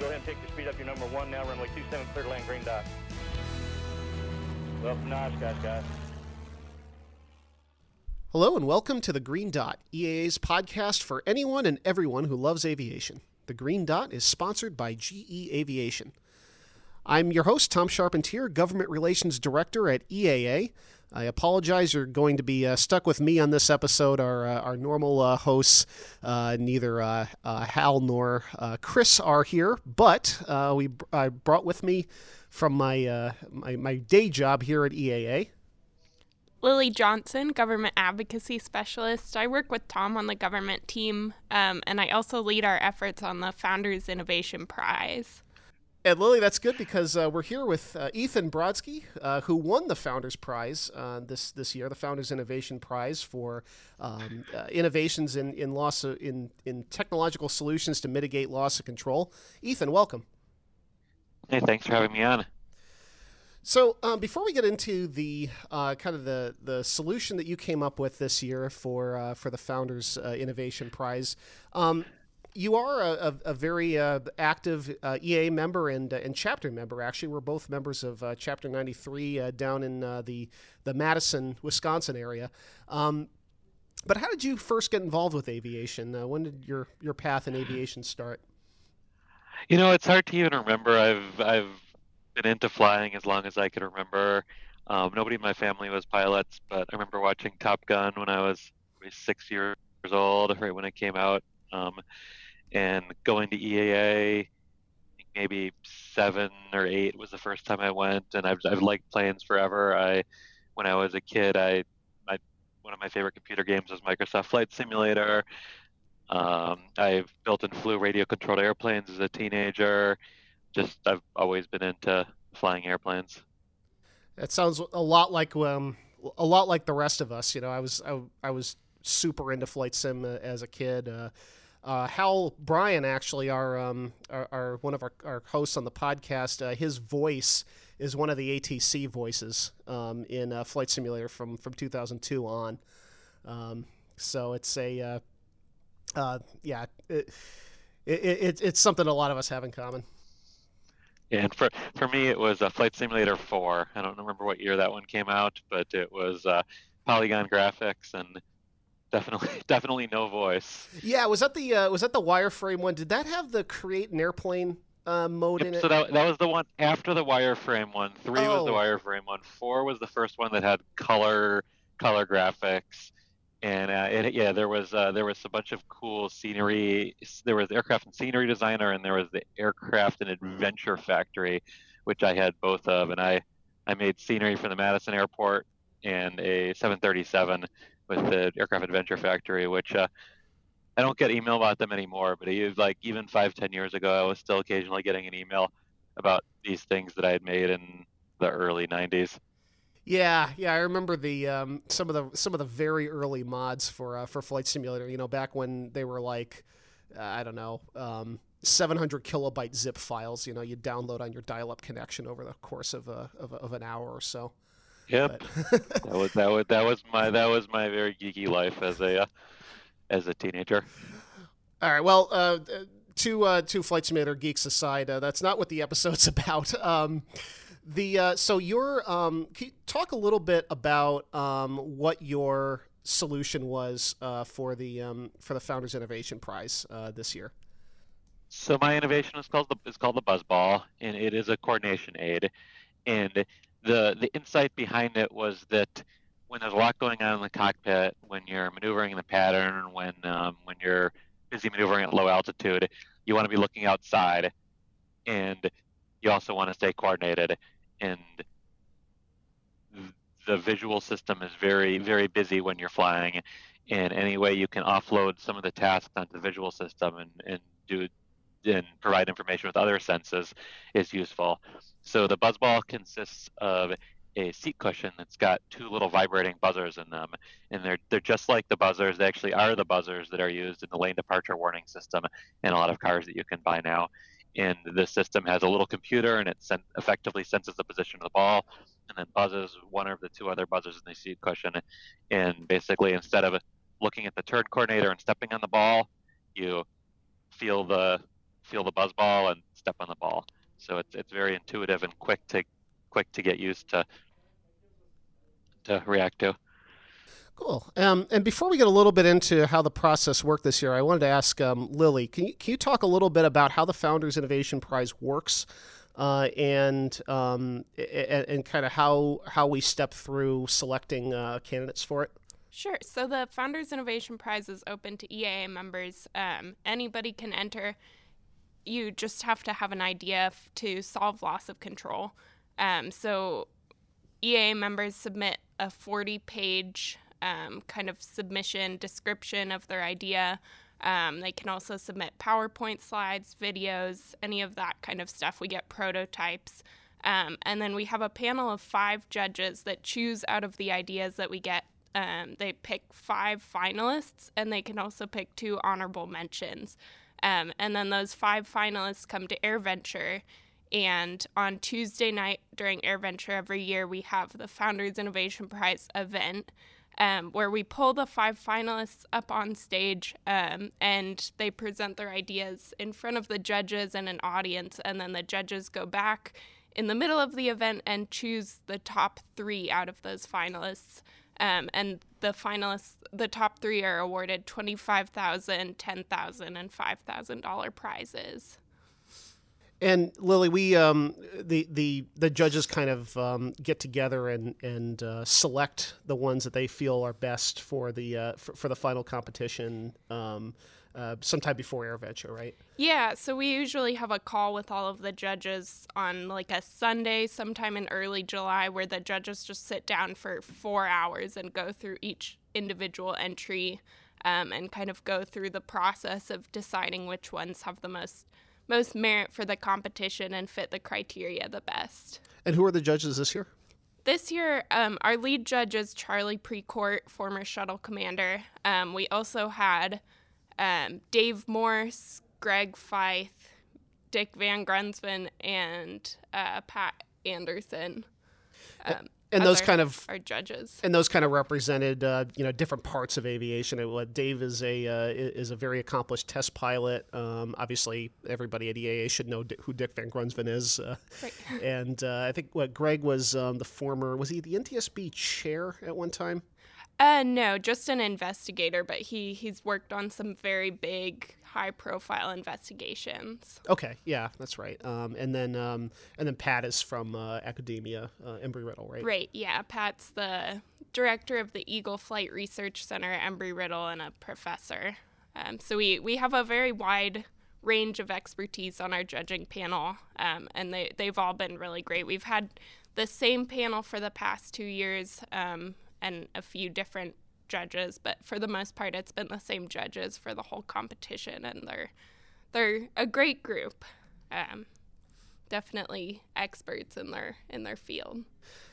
Go ahead and pick the speed up, your number one now, runway 27, clear to land, green dot. Well, nice, guys. Hello and welcome to The Green Dot, EAA's podcast for anyone and everyone who loves aviation. The Green Dot is sponsored by GE Aviation. I'm your host, Tom Charpentier, Government Relations Director at EAA. I apologize, you're going to be stuck with me on this episode. Our normal hosts, neither Hal nor Chris are here, but I brought with me from my, my day job here at EAA. Lily Johnson, Government Advocacy Specialist. I work with Tom on the government team, and I also lead our efforts on the Founders Innovation Prize. And Lily, that's good because we're here with Ethan Brodsky, who won the Founders Prize this year, the Founders Innovation Prize for innovations in loss of, in technological solutions to mitigate loss of control. Ethan, welcome. Hey, thanks for having me on. So before we get into the kind of the solution that you came up with this year for the Founders Innovation Prize. You are a very active EA member and chapter member. Actually, we're both members of Chapter 93 down in the Madison, Wisconsin area. But how did you first get involved with aviation? When did your path in aviation start? You know, it's hard to even remember. I've been into flying as long as I can remember. Nobody in my family was pilots, but I remember watching Top Gun when I was maybe 6 years old, right when it came out. And going to EAA, maybe 7 or 8 was the first time I went, and I've liked planes forever. When I was a kid, one of my favorite computer games was Microsoft Flight Simulator. I've built and flew radio-controlled airplanes as a teenager. Just I've always been into flying airplanes. That sounds a lot like the rest of us. You know, I was super into flight sim as a kid. Hal Bryan, actually, our one of our hosts on the podcast, his voice is one of the ATC voices in Flight Simulator from 2002 on. So it's a yeah, it's something a lot of us have in common. Yeah, and for me, it was Flight Simulator 4. I don't remember what year that one came out, but it was polygon graphics and. Definitely no voice. Yeah, was that the wireframe one? Did that have the create an airplane mode in it? So that was the one after the wireframe one. 3 was the wireframe one. 4 was the first one that had color graphics, and yeah, there was a bunch of cool scenery. There was Aircraft and Scenery Designer, and there was the Aircraft and Adventure Factory, which I had both of, and I made scenery for the Madison Airport and a 737. With the Aircraft Adventure Factory, which I don't get email about them anymore, but it was like even 5-10 years ago, I was still occasionally getting an email about these things that I had made in the early 90s. Yeah, I remember the some of the very early mods for Flight Simulator. You know, back when they were like, I don't know, 700 kilobyte zip files. You know, you download on your dial-up connection over the course of an hour or so. Yep, that was my very geeky life as a teenager. All right, well, two Flight Simulator geeks aside, that's not what the episode's about. So your can you talk a little bit about what your solution was for the Founders Innovation Prize this year? So my innovation is called the BuzzBall, and it is a coordination aid, and the insight behind it was that when there's a lot going on in the cockpit, when you're maneuvering in the pattern, when you're busy maneuvering at low altitude, you want to be looking outside, and you also want to stay coordinated. And the visual system is very, very busy when you're flying, and any way you can offload some of the tasks onto the visual system and provide information with other senses is useful. So the BuzzBall consists of a seat cushion that's got 2 little vibrating buzzers in them, and they're just like the buzzers. They actually are the buzzers that are used in the lane departure warning system in a lot of cars that you can buy now. And the system has a little computer, and it effectively senses the position of the ball, and then buzzes one of the 2 other buzzers in the seat cushion. And basically, instead of looking at the turn coordinator and stepping on the ball, you feel the feel the buzz ball and step on the ball. So it's very intuitive and quick to get used to react to. Cool. And before we get a little bit into how the process worked this year, I wanted to ask Lily, can you talk a little bit about how the Founders Innovation Prize works, and kind of how we step through selecting candidates for it? Sure. So the Founders Innovation Prize is open to EAA members. Anybody can enter. You just have to have an idea to solve loss of control. So EAA members submit a 40-page kind of submission description of their idea. They can also submit PowerPoint slides, videos, any of that kind of stuff. We get prototypes. And then we have a panel of 5 judges that choose out of the ideas that we get. They pick 5 finalists, and they can also pick 2 honorable mentions. And then those 5 finalists come to AirVenture. And on Tuesday night during AirVenture every year, we have the Founders Innovation Prize event, where we pull the 5 finalists up on stage, and they present their ideas in front of the judges and an audience. And then the judges go back in the middle of the event and choose the top 3 out of those finalists. And the finalists, the top 3 are awarded $25,000, $10,000, and $5,000 prizes. And Lily, we the judges kind of get together and select the ones that they feel are best for the final competition sometime before AirVenture, right? Yeah, so we usually have a call with all of the judges on like a Sunday sometime in early July, where the judges just sit down for 4 hours and go through each individual entry, and kind of go through the process of deciding which ones have the most merit for the competition and fit the criteria the best. And who are the judges this year? This year, our lead judge is Charlie Precourt, former shuttle commander. We also had Dave Morse, Greg Feith, Dick Van Grunsven, and Pat Anderson. And those kind of are judges, and those kind of represented different parts of aviation. Dave is a very accomplished test pilot. Obviously, everybody at EAA should know who Dick Van Grunsven is. Right. And I think Greg was the former, was he the NTSB chair at one time? No, just an investigator, but he's worked on some very big, high-profile investigations. Okay, yeah, that's right. And then Pat is from academia, Embry-Riddle, right? Right, yeah. Pat's the director of the Eagle Flight Research Center at Embry-Riddle and a professor. So we have a very wide range of expertise on our judging panel, and they've all been really great. We've had the same panel for the past 2 years, and a few different judges, but for the most part, it's been the same judges for the whole competition, and they're a great group, definitely experts in their field.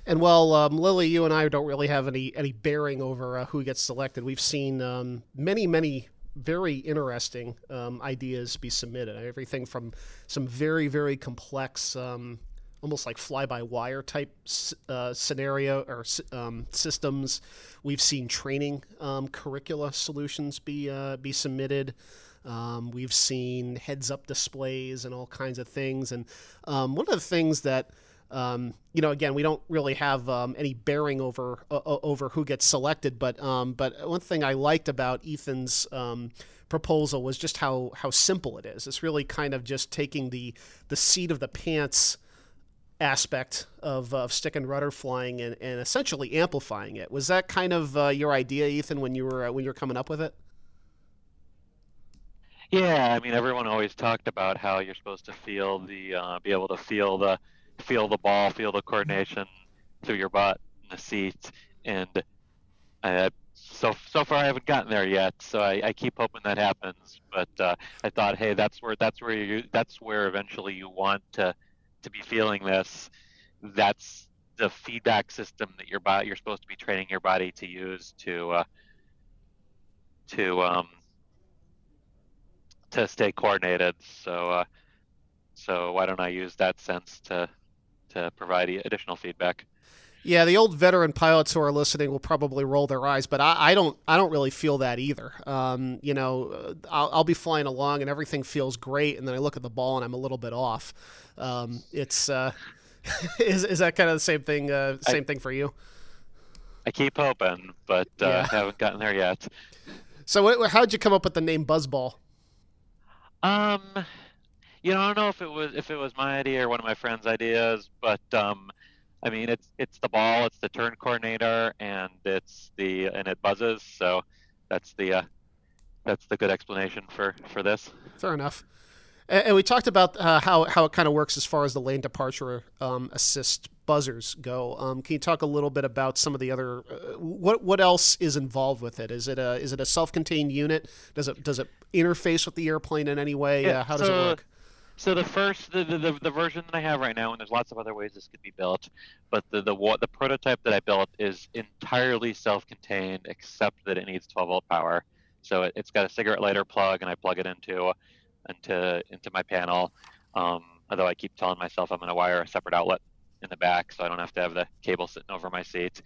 And while Lily, you and I don't really have any bearing over who gets selected, we've seen many very interesting ideas be submitted. Everything from some very, very complex, almost like fly-by-wire type scenario or systems. We've seen training curricula solutions be submitted. We've seen heads-up displays and all kinds of things. And one of the things that again, we don't really have any bearing over who gets selected, but one thing I liked about Ethan's proposal was just how simple it is. It's really kind of just taking the seat of the pants aspect of stick and rudder flying and essentially amplifying it. Was that kind of your idea, Ethan, when you were coming up with it? Yeah, I mean, everyone always talked about how you're supposed to feel be able to feel the ball, feel the coordination through your butt in the seat, and so far I haven't gotten there yet. So I keep hoping that happens. But I thought, hey, that's where eventually you want to be feeling this. That's the feedback system that you're supposed to be training your body to use to stay coordinated. So why don't I use that sense to provide additional feedback? Yeah, the old veteran pilots who are listening will probably roll their eyes, but I don't really feel that either. You know, I'll be flying along and everything feels great, and then I look at the ball and I'm a little bit off. It's is that kind of the same thing for you? I keep hoping, but yeah. Haven't gotten there yet. So how'd you come up with the name BuzzBall? You know, I don't know if it was my idea or one of my friends' ideas, but I mean, it's the ball, it's the turn coordinator, and it buzzes. So that's the good explanation for this. Fair enough. And we talked about how it kind of works as far as the lane departure assist buzzers go. Can you talk a little bit about some of the other what else is involved with it? Is it a self-contained unit? Does it interface with the airplane in any way? Yeah, how does it work? So the first the version that I have right now, and there's lots of other ways this could be built, but the prototype that I built is entirely self-contained, except that it needs 12-volt power. So it's got a cigarette lighter plug, and I plug it into my panel, although I keep telling myself I'm going to wire a separate outlet in the back so I don't have to have the cable sitting over my seat.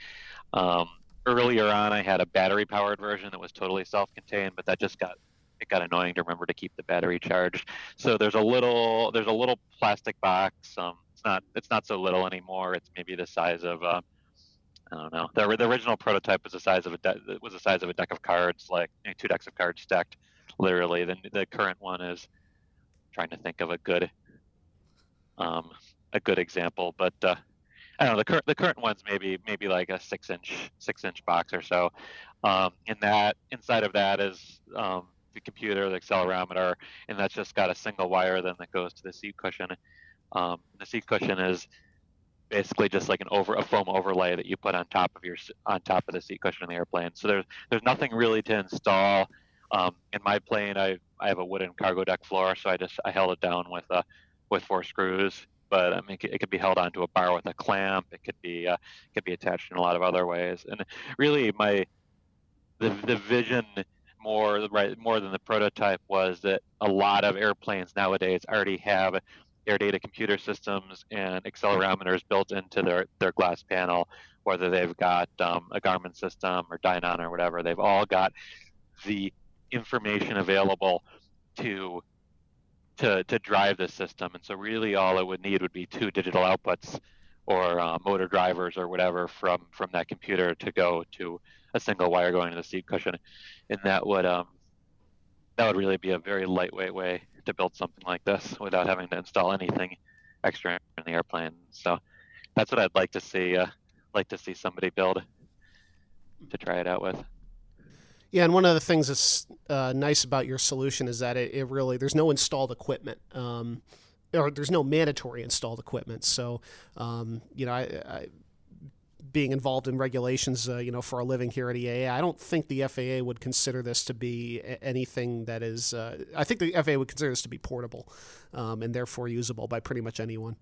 Earlier on, I had a battery-powered version that was totally self-contained, but that just got annoying to remember to keep the battery charged. So there's a little plastic box. It's not so little anymore. It's maybe the size of I don't know. The original prototype was the size of a deck of cards, like, you know, 2 decks of cards stacked. Literally, the current one is I'm trying to think of a good example, but I don't know. The current one's maybe like a six inch box or so. In that inside of that is the computer, the accelerometer, and that's just got a single wire then that goes to the seat cushion. The seat cushion is basically just like a foam overlay that you put on top of the seat cushion in the airplane. So there's nothing really to install. In my plane, I have a wooden cargo deck floor, so I held it down with 4 screws. But I mean, it could be held onto a bar with a clamp. It could be attached in a lot of other ways. And really, the vision more than the prototype was that a lot of airplanes nowadays already have air data computer systems and accelerometers built into their glass panel. Whether they've got a Garmin system or Dynon or whatever, they've all got the information available to drive the system, and so really all it would need would be 2 digital outputs or motor drivers or whatever from that computer to go to a single wire going to the seat cushion, and that would really be a very lightweight way to build something like this without having to install anything extra in the airplane. So that's what I'd like to see somebody build to try it out with. Yeah, and one of the things that's nice about your solution is that it really, there's no installed equipment, or there's no mandatory installed equipment. So, you know, I being involved in regulations, you know, for a living here at EAA, I don't think the FAA would consider this to be anything that is, I think the FAA would consider this to be portable and therefore usable by pretty much anyone.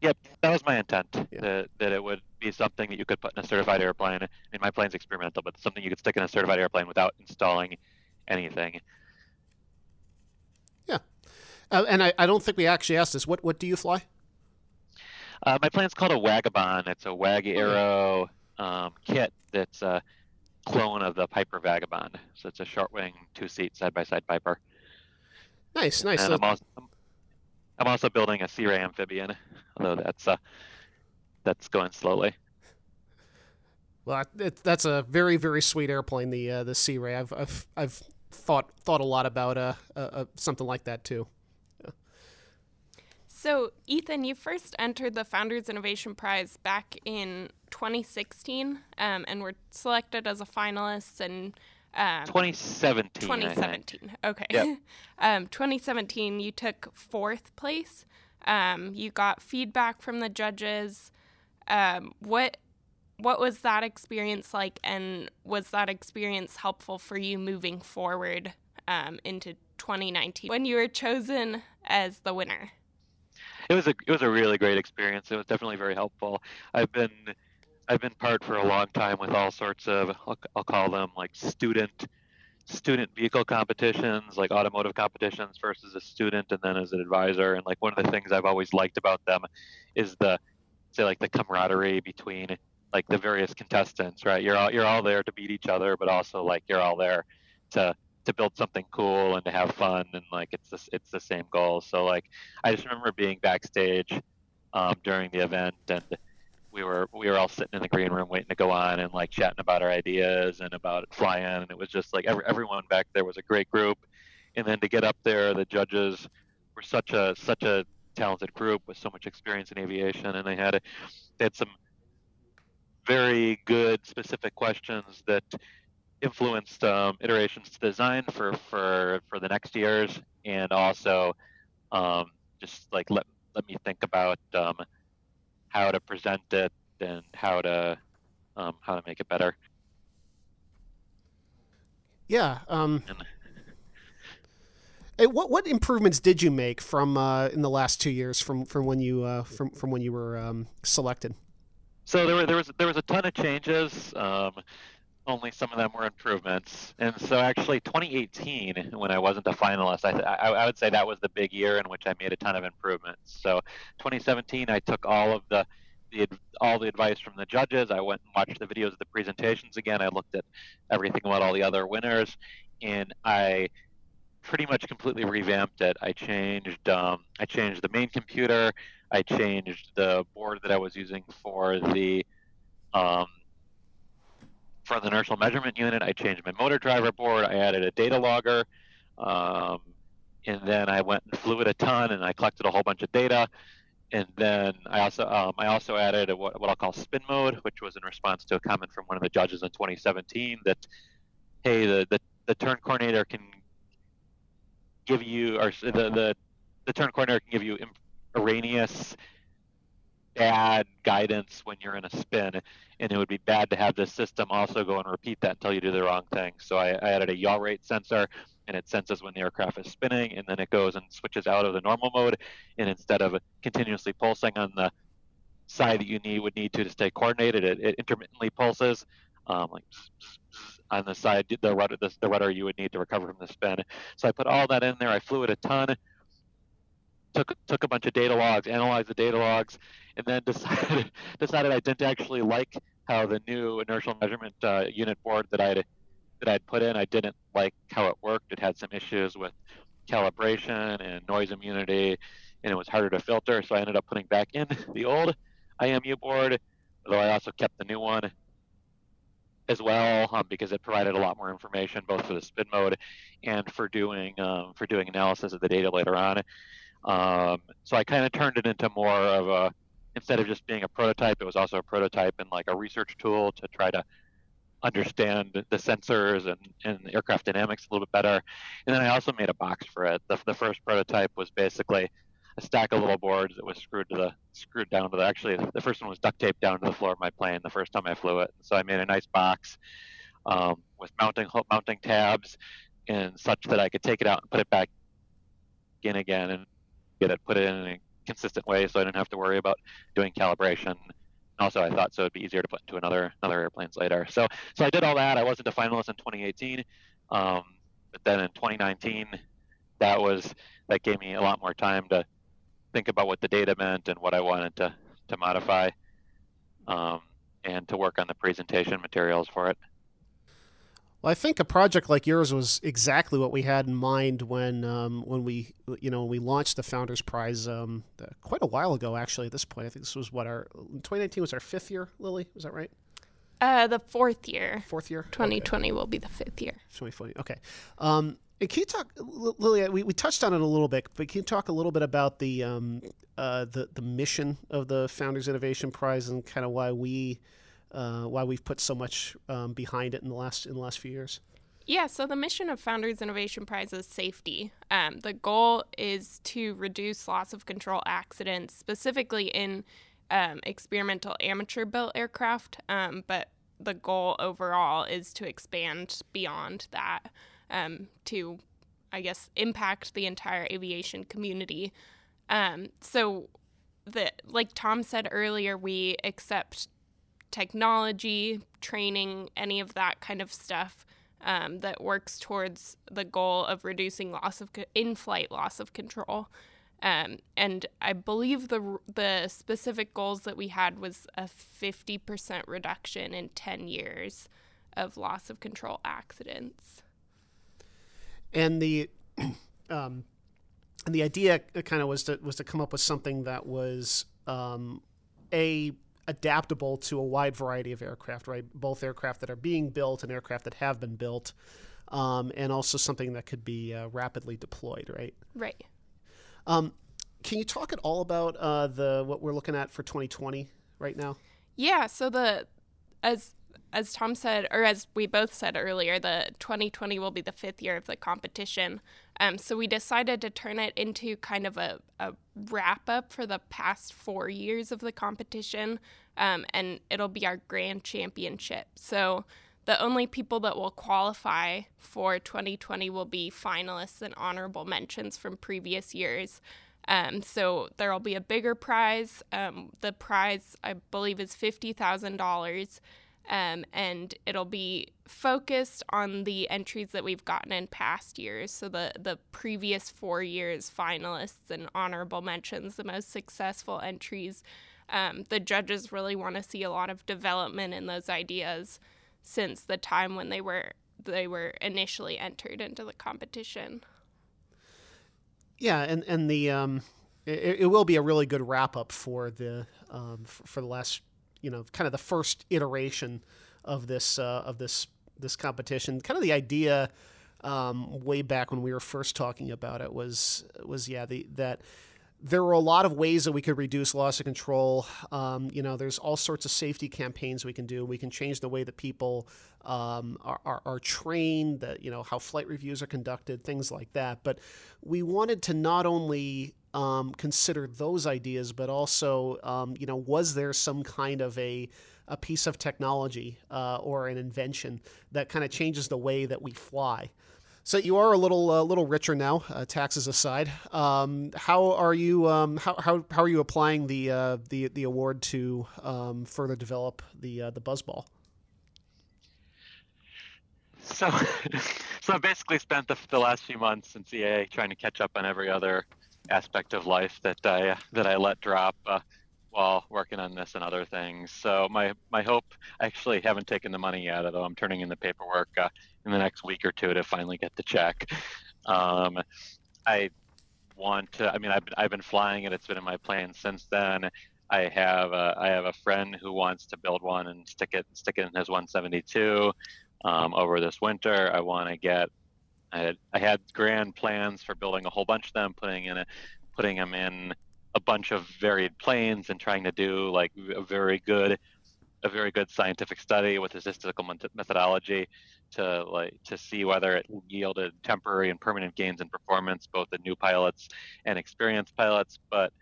Yep, that was my intent, yeah. that it would be something that you could put in a certified airplane. I mean, my plane's experimental, but something you could stick in a certified airplane without installing anything. Yeah. And I don't think we actually asked this. What do you fly? My plane's called a Vagabond. It's a WAG Aero kit that's a clone of the Piper Vagabond. So it's a short-wing, 2-seat, side-by-side Piper. Nice, nice. And I'm also building a Sea Ray amphibian, although that's going slowly. Well, that's a very, very sweet airplane, the Sea Ray. I've thought a lot about something like that too. Yeah. So, Ethan, you first entered the Founders Innovation Prize back in 2016, and were selected as a finalist in 2017. Okay. Yep. 2017, you took 4th place. You got feedback from the judges. What was that experience like, and was that experience helpful for you moving forward into 2019 when you were chosen as the winner? It was a really great experience. It was definitely very helpful. I've been part for a long time with all sorts of, I'll call them like student vehicle competitions, like automotive competitions, first as a student and then as an advisor. And like one of the things I've always liked about them is the say like the camaraderie between like the various contestants, right? You're all there to beat each other, but also like you're all there to build something cool and to have fun, and like it's the same goal. So like I just remember being backstage during the event, and we were all sitting in the green room waiting to go on and like chatting about our ideas and about flying, and it was just like everyone back there was a great group. And then to get up there, the judges were such a talented group with so much experience in aviation, and they had some very good specific questions that influenced iterations to design for the next years, and also just like let me think about how to present it and how to make it better. Yeah. What improvements did you make from in the last 2 years from when you were selected? So there was a ton of changes. Only some of them were improvements. And so actually 2018, when I wasn't a finalist, I would say that was the big year in which I made a ton of improvements. So 2017, I took all of the advice from the judges. I went and watched the videos of the presentations again. I looked at everything about all the other winners, and I pretty much completely revamped it. I changed the main computer. I changed the board that I was using for the inertial measurement unit. I changed my motor driver board. I added a data logger, and then I went and flew it a ton, and I collected a whole bunch of data. And then I also added what I'll call spin mode, which was in response to a comment from one of the judges in 2017 that, hey, the turn coordinator can give you, or the turn coordinator can give you erroneous, bad guidance when you're in a spin, and it would be bad to have this system also go and repeat that until you do the wrong thing. So I added a yaw rate sensor, and it senses when the aircraft is spinning, and then it goes and switches out of the normal mode, and instead of continuously pulsing on the side that you would need to stay coordinated, it intermittently pulses like on the side, the rudder you would need to recover from the spin. So I put all that in there. I flew it a ton, took a bunch of data logs, analyzed the data logs, and then decided I didn't actually like how the new inertial measurement unit board that I'd put in. I didn't like how it worked. It had some issues with calibration and noise immunity, and it was harder to filter. So I ended up putting back in the old IMU board, although I also kept the new one as well, because it provided a lot more information both for the spin mode and for doing analysis of the data later on. So I kind of turned it into more of a, instead of just being a prototype, it was also a prototype and like a research tool to try to understand the sensors and aircraft dynamics a little bit better. And then I also made a box for it. The first prototype was basically a stack of little boards that was screwed down to the. Actually, the first one was duct taped down to the floor of my plane the first time I flew it. So I made a nice box with mounting tabs and such that I could take it out and put it back in again and get it put in a consistent way, so I didn't have to worry about doing calibration. Also, I thought so it'd be easier to put into another airplanes later. So I did all that. I wasn't a finalist in 2018, but then in 2019, that gave me a lot more time to think about what the data meant and what I wanted to modify, and to work on the presentation materials for it. Well, I think a project like yours was exactly what we had in mind when we launched the Founders Prize quite a while ago. Actually, at this point, I think this was 2019 was our fifth year. Lily, was that right? The fourth year. 2020 okay. Will be the fifth year. 2020. Okay. Can you talk, Lily? We touched on it a little bit, but can you talk a little bit about the mission of the Founders Innovation Prize and kind of why we've put so much behind it in the last few years? Yeah, so the mission of Founders Innovation Prize is safety. The goal is to reduce loss of control accidents, specifically in experimental amateur-built aircraft, but the goal overall is to expand beyond that to, I guess, impact the entire aviation community. So, like Tom said earlier, we accept technology, training, any of that kind of stuff that works towards the goal of reducing in-flight loss of control. And I believe the specific goals that we had was a 50% reduction in 10 years of loss of control accidents. And the idea kind of was to come up with something that was adaptable to a wide variety of aircraft, right? Both aircraft that are being built and aircraft that have been built, and also something that could be rapidly deployed, right? Right. Can you talk at all about what we're looking at for 2020 right now? Yeah. So as Tom said, or as we both said earlier, the 2020 will be the fifth year of the competition. So we decided to turn it into kind of a wrap up for the past 4 years of the competition, and it'll be our grand championship. So the only people that will qualify for 2020 will be finalists and honorable mentions from previous years. So there will be a bigger prize. The prize, I believe, is $50,000, and it'll be focused on the entries that we've gotten in past years. So the previous 4 years finalists and honorable mentions, the most successful entries. The judges really want to see a lot of development in those ideas since the time when they were initially entered into the competition. Yeah, and the it will be a really good wrap up for the for the last, kind of the first iteration of this competition. Kind of the idea way back when we were first talking about it was that there were a lot of ways that we could reduce loss of control. There's all sorts of safety campaigns we can do. We can change the way that people are trained, that how flight reviews are conducted, things like that. But we wanted to not only consider those ideas, but also, was there some kind of a piece of technology or an invention that kind of changes the way that we fly? So you are a little richer now, taxes aside. How are you? How are you applying the award to further develop the BuzzBall? So I basically spent the last few months since EAA trying to catch up on every other aspect of life that I let drop while working on this and other things. So my hope, I actually haven't taken the money yet, although I'm turning in the paperwork in the next week or two to finally get the check. I want to, I've been flying it. It's been in my plans since then. I have a friend who wants to build one and stick it in his 172 over this winter. I want to get, I had grand plans for building a whole bunch of them, putting them in a bunch of varied planes and trying to do like a very good scientific study with a statistical methodology to see whether it yielded temporary and permanent gains in performance, both in new pilots and experienced pilots. But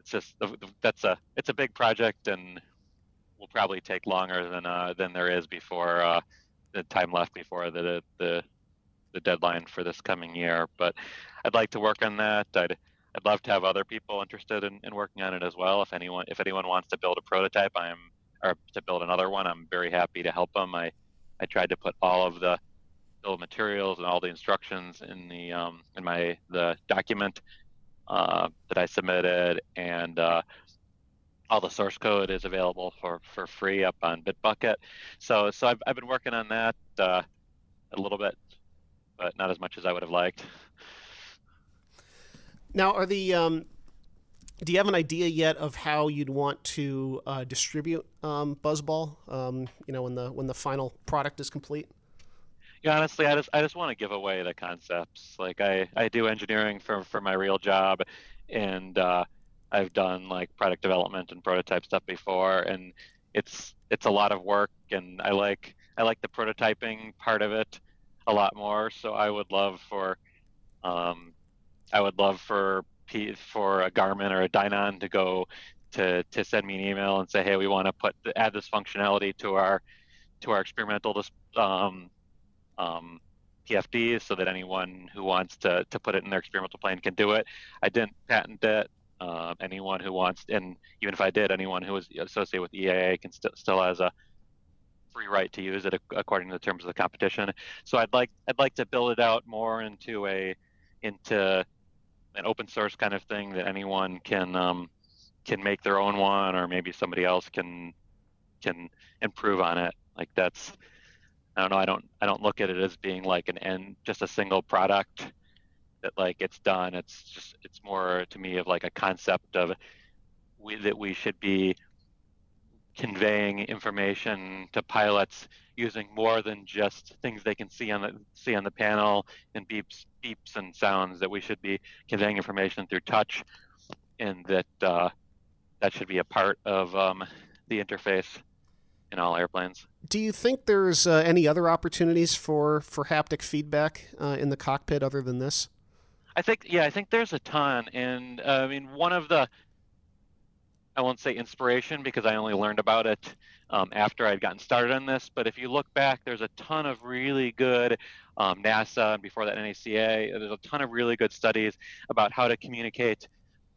it's just it's a big project and will probably take longer than there is before the time left before the deadline for this coming year. But I'd like to work on that. I'd love to have other people interested in working on it as well. If anyone wants to build a prototype, or to build another one, I'm very happy to help them. I tried to put all of the build materials and all the instructions in the in the document that I submitted, and all the source code is available for free up on Bitbucket. So I've been working on that a little bit, but not as much as I would have liked. Now, do you have an idea yet of how you'd want to distribute BuzzBall? When the final product is complete. Yeah, honestly, I just want to give away the concepts. Like I do engineering for my real job, and I've done like product development and prototype stuff before, and it's a lot of work, and I like the prototyping part of it a lot more. So I would love for. I would love for a Garmin or a Dynon to go to send me an email and say, hey, we want to add this functionality to our experimental PFDs so that anyone who wants to put it in their experimental plane can do it. I didn't patent it. Anyone who wants, and even if I did, anyone who is associated with EAA can still has a free right to use it according to the terms of the competition. So I'd like to build it out more into an open source kind of thing that anyone can make their own one, or maybe somebody else can improve on it. Like that's, I don't know. I don't look at it as being like an end, just a single product that like it's done. It's just, it's more to me of like a concept of that we should be conveying information to pilots using more than just things they can see on the panel and beeps and sounds, that we should be conveying information through touch, and that should be a part of the interface in all airplanes. Do you think there's any other opportunities for haptic feedback in the cockpit other than this? I think there's a ton. And I mean, one of the, I won't say inspiration because I only learned about it after I'd gotten started on this, but if you look back, there's a ton of really good NASA, and before that NACA, there's a ton of really good studies about how to communicate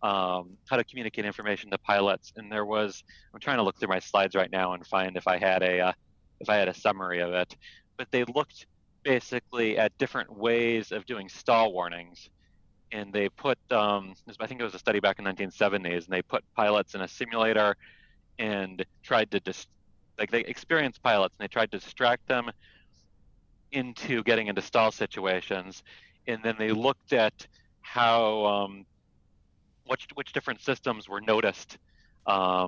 information to pilots. And there was, I'm trying to look through my slides right now and find if I had a summary of it, but they looked basically at different ways of doing stall warnings. And they put, I think it was a study back in the 1970s, and they put pilots in a simulator and tried to they experienced pilots, and they tried to distract them into getting into stall situations. And then they looked at how, which different systems were noticed by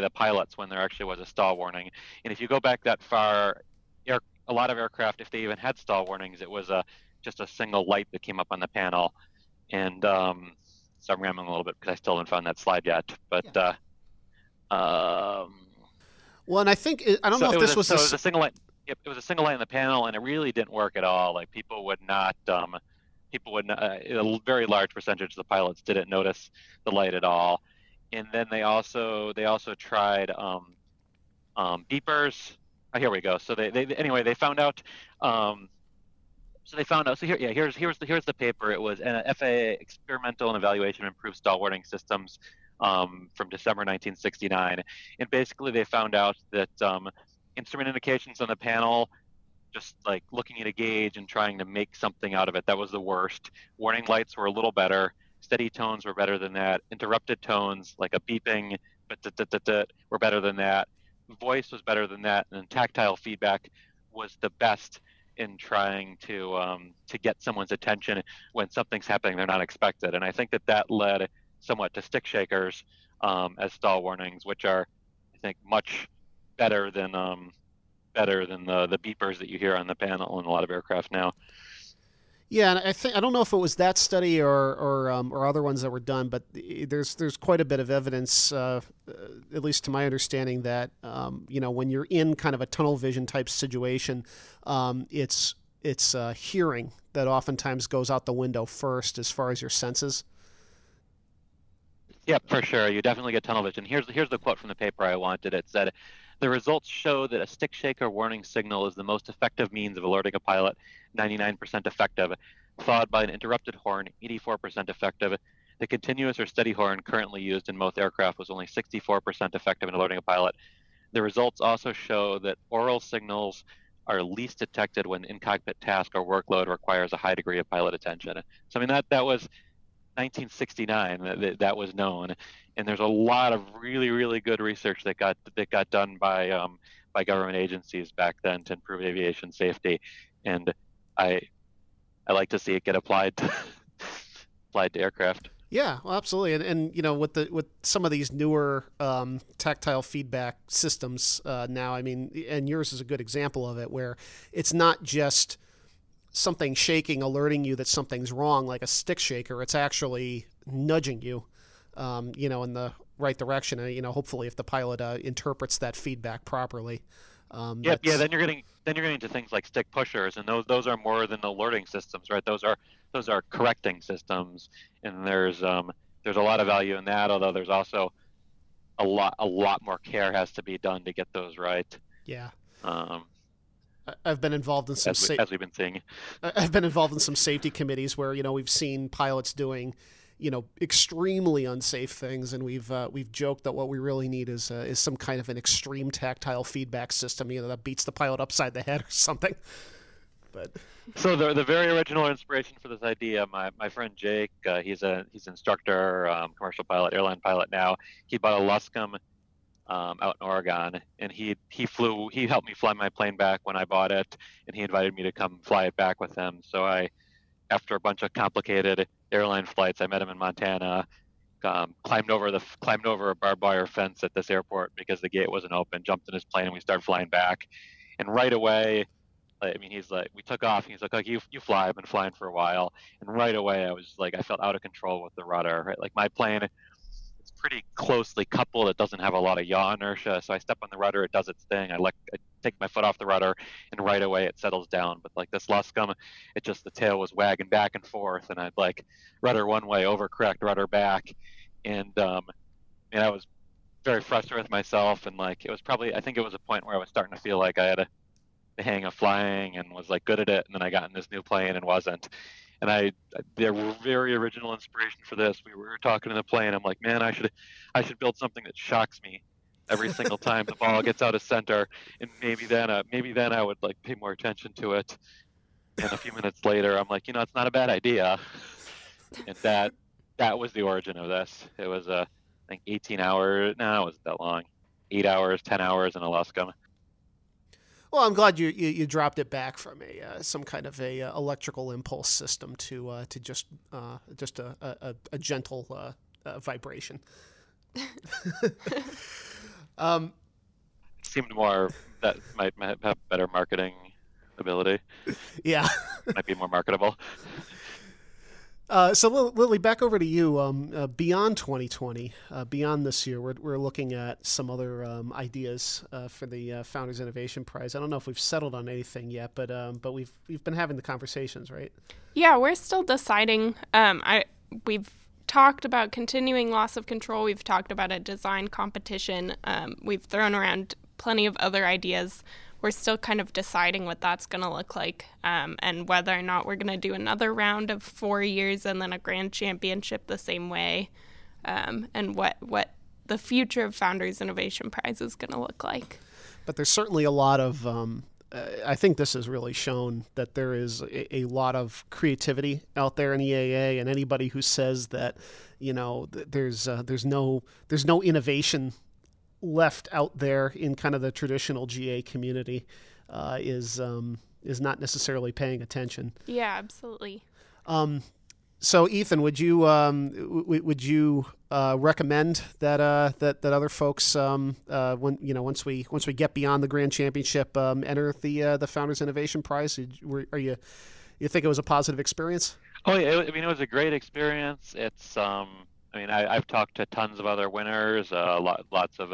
the pilots when there actually was a stall warning. And if you go back that far, a lot of aircraft, if they even had stall warnings, it was just a single light that came up on the panel. And so I'm rambling a little bit because I still haven't found that slide yet. But yeah. Well, and I think it was a single light. Yep, it was a single light on the panel, and it really didn't work at all. Like people would not. A very large percentage of the pilots didn't notice the light at all. And then they also tried beepers. Oh, here we go. So they found out. Here's the paper. It was an FAA experimental and evaluation of improved stall warning systems from December 1969, and basically they found out that instrument indications on the panel, just like looking at a gauge and trying to make something out of it, that was the worst. Warning lights were a little better. Steady tones were better than that. Interrupted tones, like a beeping, were better than that. Voice was better than that, and tactile feedback was the best in trying to get someone's attention when something's happening they're not expected. And I think that led somewhat to stick shakers as stall warnings, which are, I think, much better than the beepers that you hear on the panel in a lot of aircraft now. Yeah, and I don't know if it was that study or other ones that were done, but there's quite a bit of evidence, at least to my understanding, that when you're in kind of a tunnel vision type situation, it's hearing that oftentimes goes out the window first as far as your senses. Yeah, for sure, you definitely get tunnel vision. Here's the quote from the paper I wanted. It said, "The results show that a stick shaker warning signal is the most effective means of alerting a pilot, 99% effective, followed by an interrupted horn, 84% effective. The continuous or steady horn currently used in most aircraft was only 64% effective in alerting a pilot. The results also show that oral signals are least detected when in-cockpit task or workload requires a high degree of pilot attention." So, I mean, that was 1969 that was known, and there's a lot of really, really good research that got done by government agencies back then to improve aviation safety, and I like to see it get applied to aircraft. Yeah, well, absolutely, and with some of these newer tactile feedback systems now, I mean, and yours is a good example of it, where it's not just something shaking alerting you that something's wrong like a stick shaker. It's actually nudging you in the right direction, hopefully, if the pilot interprets that feedback properly. Then you're getting to things like stick pushers, and those are more than alerting systems, right? Those are correcting systems, and there's a lot of value in that, although there's also a lot more care has to be done to get those right. Yeah. I've been involved in some safety committees where we've seen pilots doing extremely unsafe things, and we've joked that what we really need is some kind of an extreme tactile feedback system that beats the pilot upside the head or something. But so the very original inspiration for this idea, my friend Jake, he's an instructor, commercial pilot, airline pilot now. He bought a Luscombe out in Oregon, and he helped me fly my plane back when I bought it, and he invited me to come fly it back with him. So I, after a bunch of complicated airline flights, I met him in Montana. Climbed over a barbed wire fence at this airport because the gate wasn't open, jumped in his plane, and we started flying back. And right away, I mean, he's like, we took off, and he's like, oh, you fly, I've been flying for a while. And right away, I was like, I felt out of control with the rudder, right? Like my plane, it's pretty closely coupled. It doesn't have a lot of yaw inertia. So I step on the rudder, it does its thing. I take my foot off the rudder, and right away it settles down. But like this Luscombe, it just, the tail was wagging back and forth, and I'd like rudder one way, overcorrect, rudder back. And I was very frustrated with myself, and like it was probably, I think it was a point where I was starting to feel like I had the hang of flying and was like good at it, and then I got in this new plane and wasn't. And the very original inspiration for this, we were talking in the plane, I'm like, man, I should build something that shocks me every single time the ball gets out of center, and maybe then I would like pay more attention to it. And a few minutes later, I'm like, you know, it's not a bad idea. And that was the origin of this. It was I think 8 hours, 10 hours in a Luscombe. Well, I'm glad you dropped it back from some kind of a electrical impulse system to just a gentle vibration. It seemed more that might have better marketing ability. Yeah, might be more marketable. So Lily, back over to you. Beyond 2020, beyond this year, we're looking at some other ideas for the Founders Innovation Prize. I don't know if we've settled on anything yet, but we've been having the conversations, right? Yeah, we're still deciding. We've talked about continuing loss of control. We've talked about a design competition. We've thrown around plenty of other ideas. We're still kind of deciding what that's going to look like, and whether or not we're going to do another round of 4 years and then a grand championship the same way, and what the future of Founders Innovation Prize is going to look like. But there's certainly a lot of, I think this has really shown that there is a lot of creativity out there in EAA, and anybody who says that, you know, there's no innovation left out there in kind of the traditional GA community is not necessarily paying attention. Yeah, absolutely. So Ethan, would you recommend that other folks once we get beyond the grand championship enter the Founders Innovation Prize? You think it was a positive experience? Oh yeah, I mean, it was a great experience. It's I mean, I've talked to tons of other winners, lots of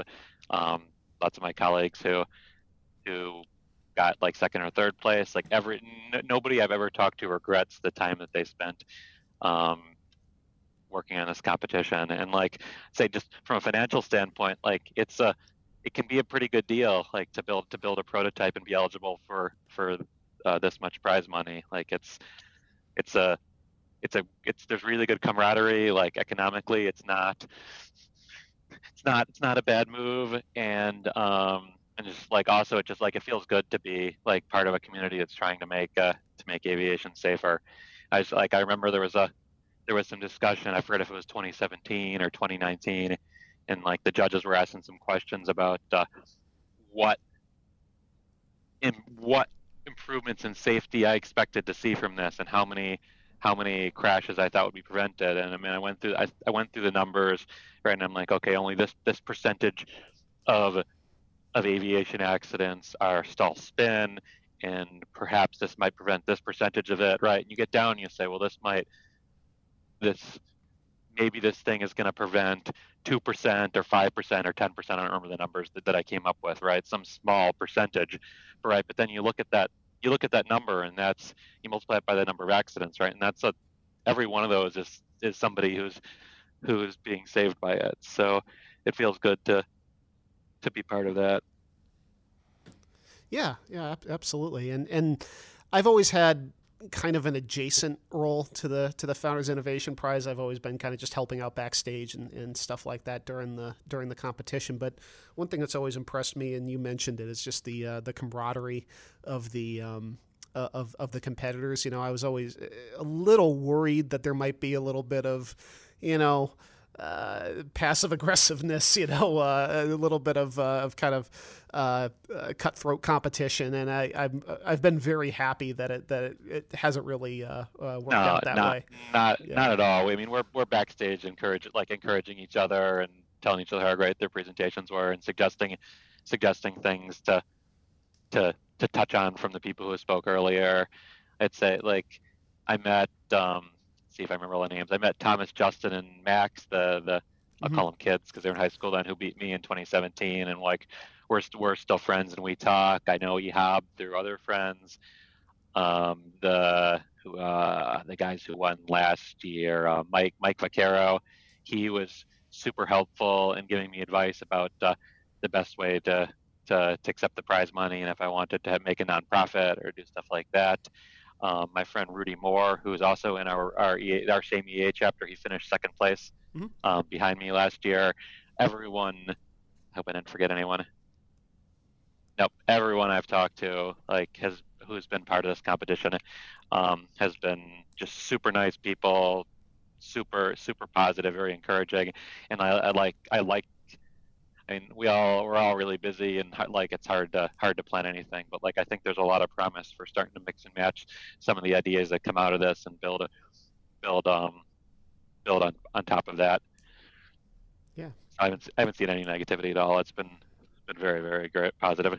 my colleagues who got like second or third place. Like nobody I've ever talked to regrets the time that they spent working on this competition. And like, say, just from a financial standpoint, like it can be a pretty good deal, like to build a prototype and be eligible for this much prize money. Like there's really good camaraderie. Like economically, it's not a bad move, and just like also it just like it feels good to be like part of a community that's trying to make aviation safer. I remember there was some discussion. I forget if it was 2017 or 2019, and like the judges were asking some questions about what improvements in safety I expected to see from this, and how many crashes I thought would be prevented. And I mean, I went through the numbers, right? And I'm like, okay, only this percentage of aviation accidents are stall spin, and perhaps this might prevent this percentage of it, right? And you get down and you say, well, this thing is going to prevent 2% or 5% or 10%. I don't remember the numbers that I came up with, right? Some small percentage, right? But then you look at that number, and that's, you multiply it by the number of accidents, right? And that's every one of those is somebody who's being saved by it. So it feels good to be part of that. Yeah, absolutely. And I've always had kind of an adjacent role to the Founders Innovation Prize. I've always been kind of just helping out backstage and stuff like that during the competition. But one thing that's always impressed me, and you mentioned it, is just the camaraderie of the of the competitors. You know, I was always a little worried that there might be a little bit of, you know, passive aggressiveness, you know, a little bit of kind of cutthroat competition, and I've been very happy that it hasn't really worked out that way. Not at all. I mean, we're backstage encouraging each other and telling each other how great their presentations were, and suggesting things to touch on from the people who spoke earlier. I'd say, like, I met see if I remember all the names. I met Thomas, Justin, and Max, the I'll call them kids because they're in high school then, who beat me in 2017, and like we're still friends and we talk. I know Ihab through other friends. The guys who won last year, Mike Vaccaro, he was super helpful in giving me advice about the best way to accept the prize money, and if I wanted to make a nonprofit or do stuff like that. My friend Rudy Moore, who is also in our same EA chapter, he finished second place behind me last year. Everyone, I hope I didn't forget anyone. Nope, everyone I've talked to, who's been part of this competition, has been just super nice people, super super positive, very encouraging, and I like. I mean, we're all really busy, and like it's hard to plan anything. But like, I think there's a lot of promise for starting to mix and match some of the ideas that come out of this and build on top of that. Yeah, I haven't seen any negativity at all. It's been very very great, positive.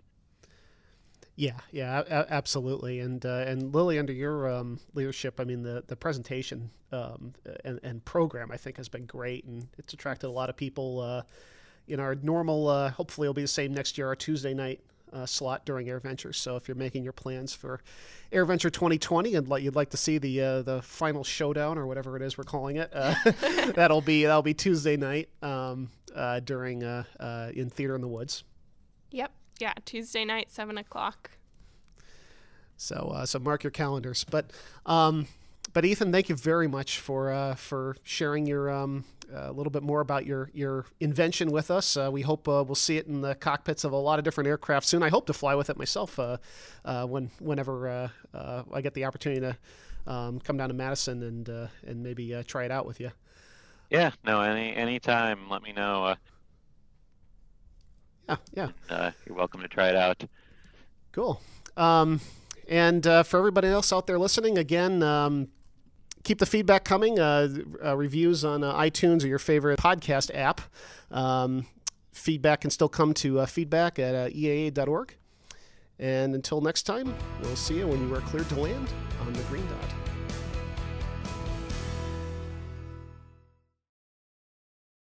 Yeah, absolutely. And Lily, under your leadership, I mean, the presentation and program I think has been great, and it's attracted a lot of people. In our normal, hopefully it'll be the same next year, our Tuesday night slot during AirVenture. So if you're making your plans for AirVenture 2020 and you'd like to see the final showdown or whatever it is we're calling it, that'll be Tuesday night during in Theater in the Woods. Yep. Yeah. Tuesday night, 7:00. So so mark your calendars. But Ethan, thank you very much for sharing your. A little bit more about your invention with us. We hope we'll see it in the cockpits of a lot of different aircraft soon. I hope to fly with it myself whenever I get the opportunity to come down to Madison and maybe try it out with you. Yeah, no, any time. Let me know. Yeah. You're welcome to try it out. Cool. And for everybody else out there listening, again. Keep the feedback coming, reviews on iTunes or your favorite podcast app. Feedback can still come to feedback@eaa.org. And until next time, we'll see you when you are cleared to land on the green dot.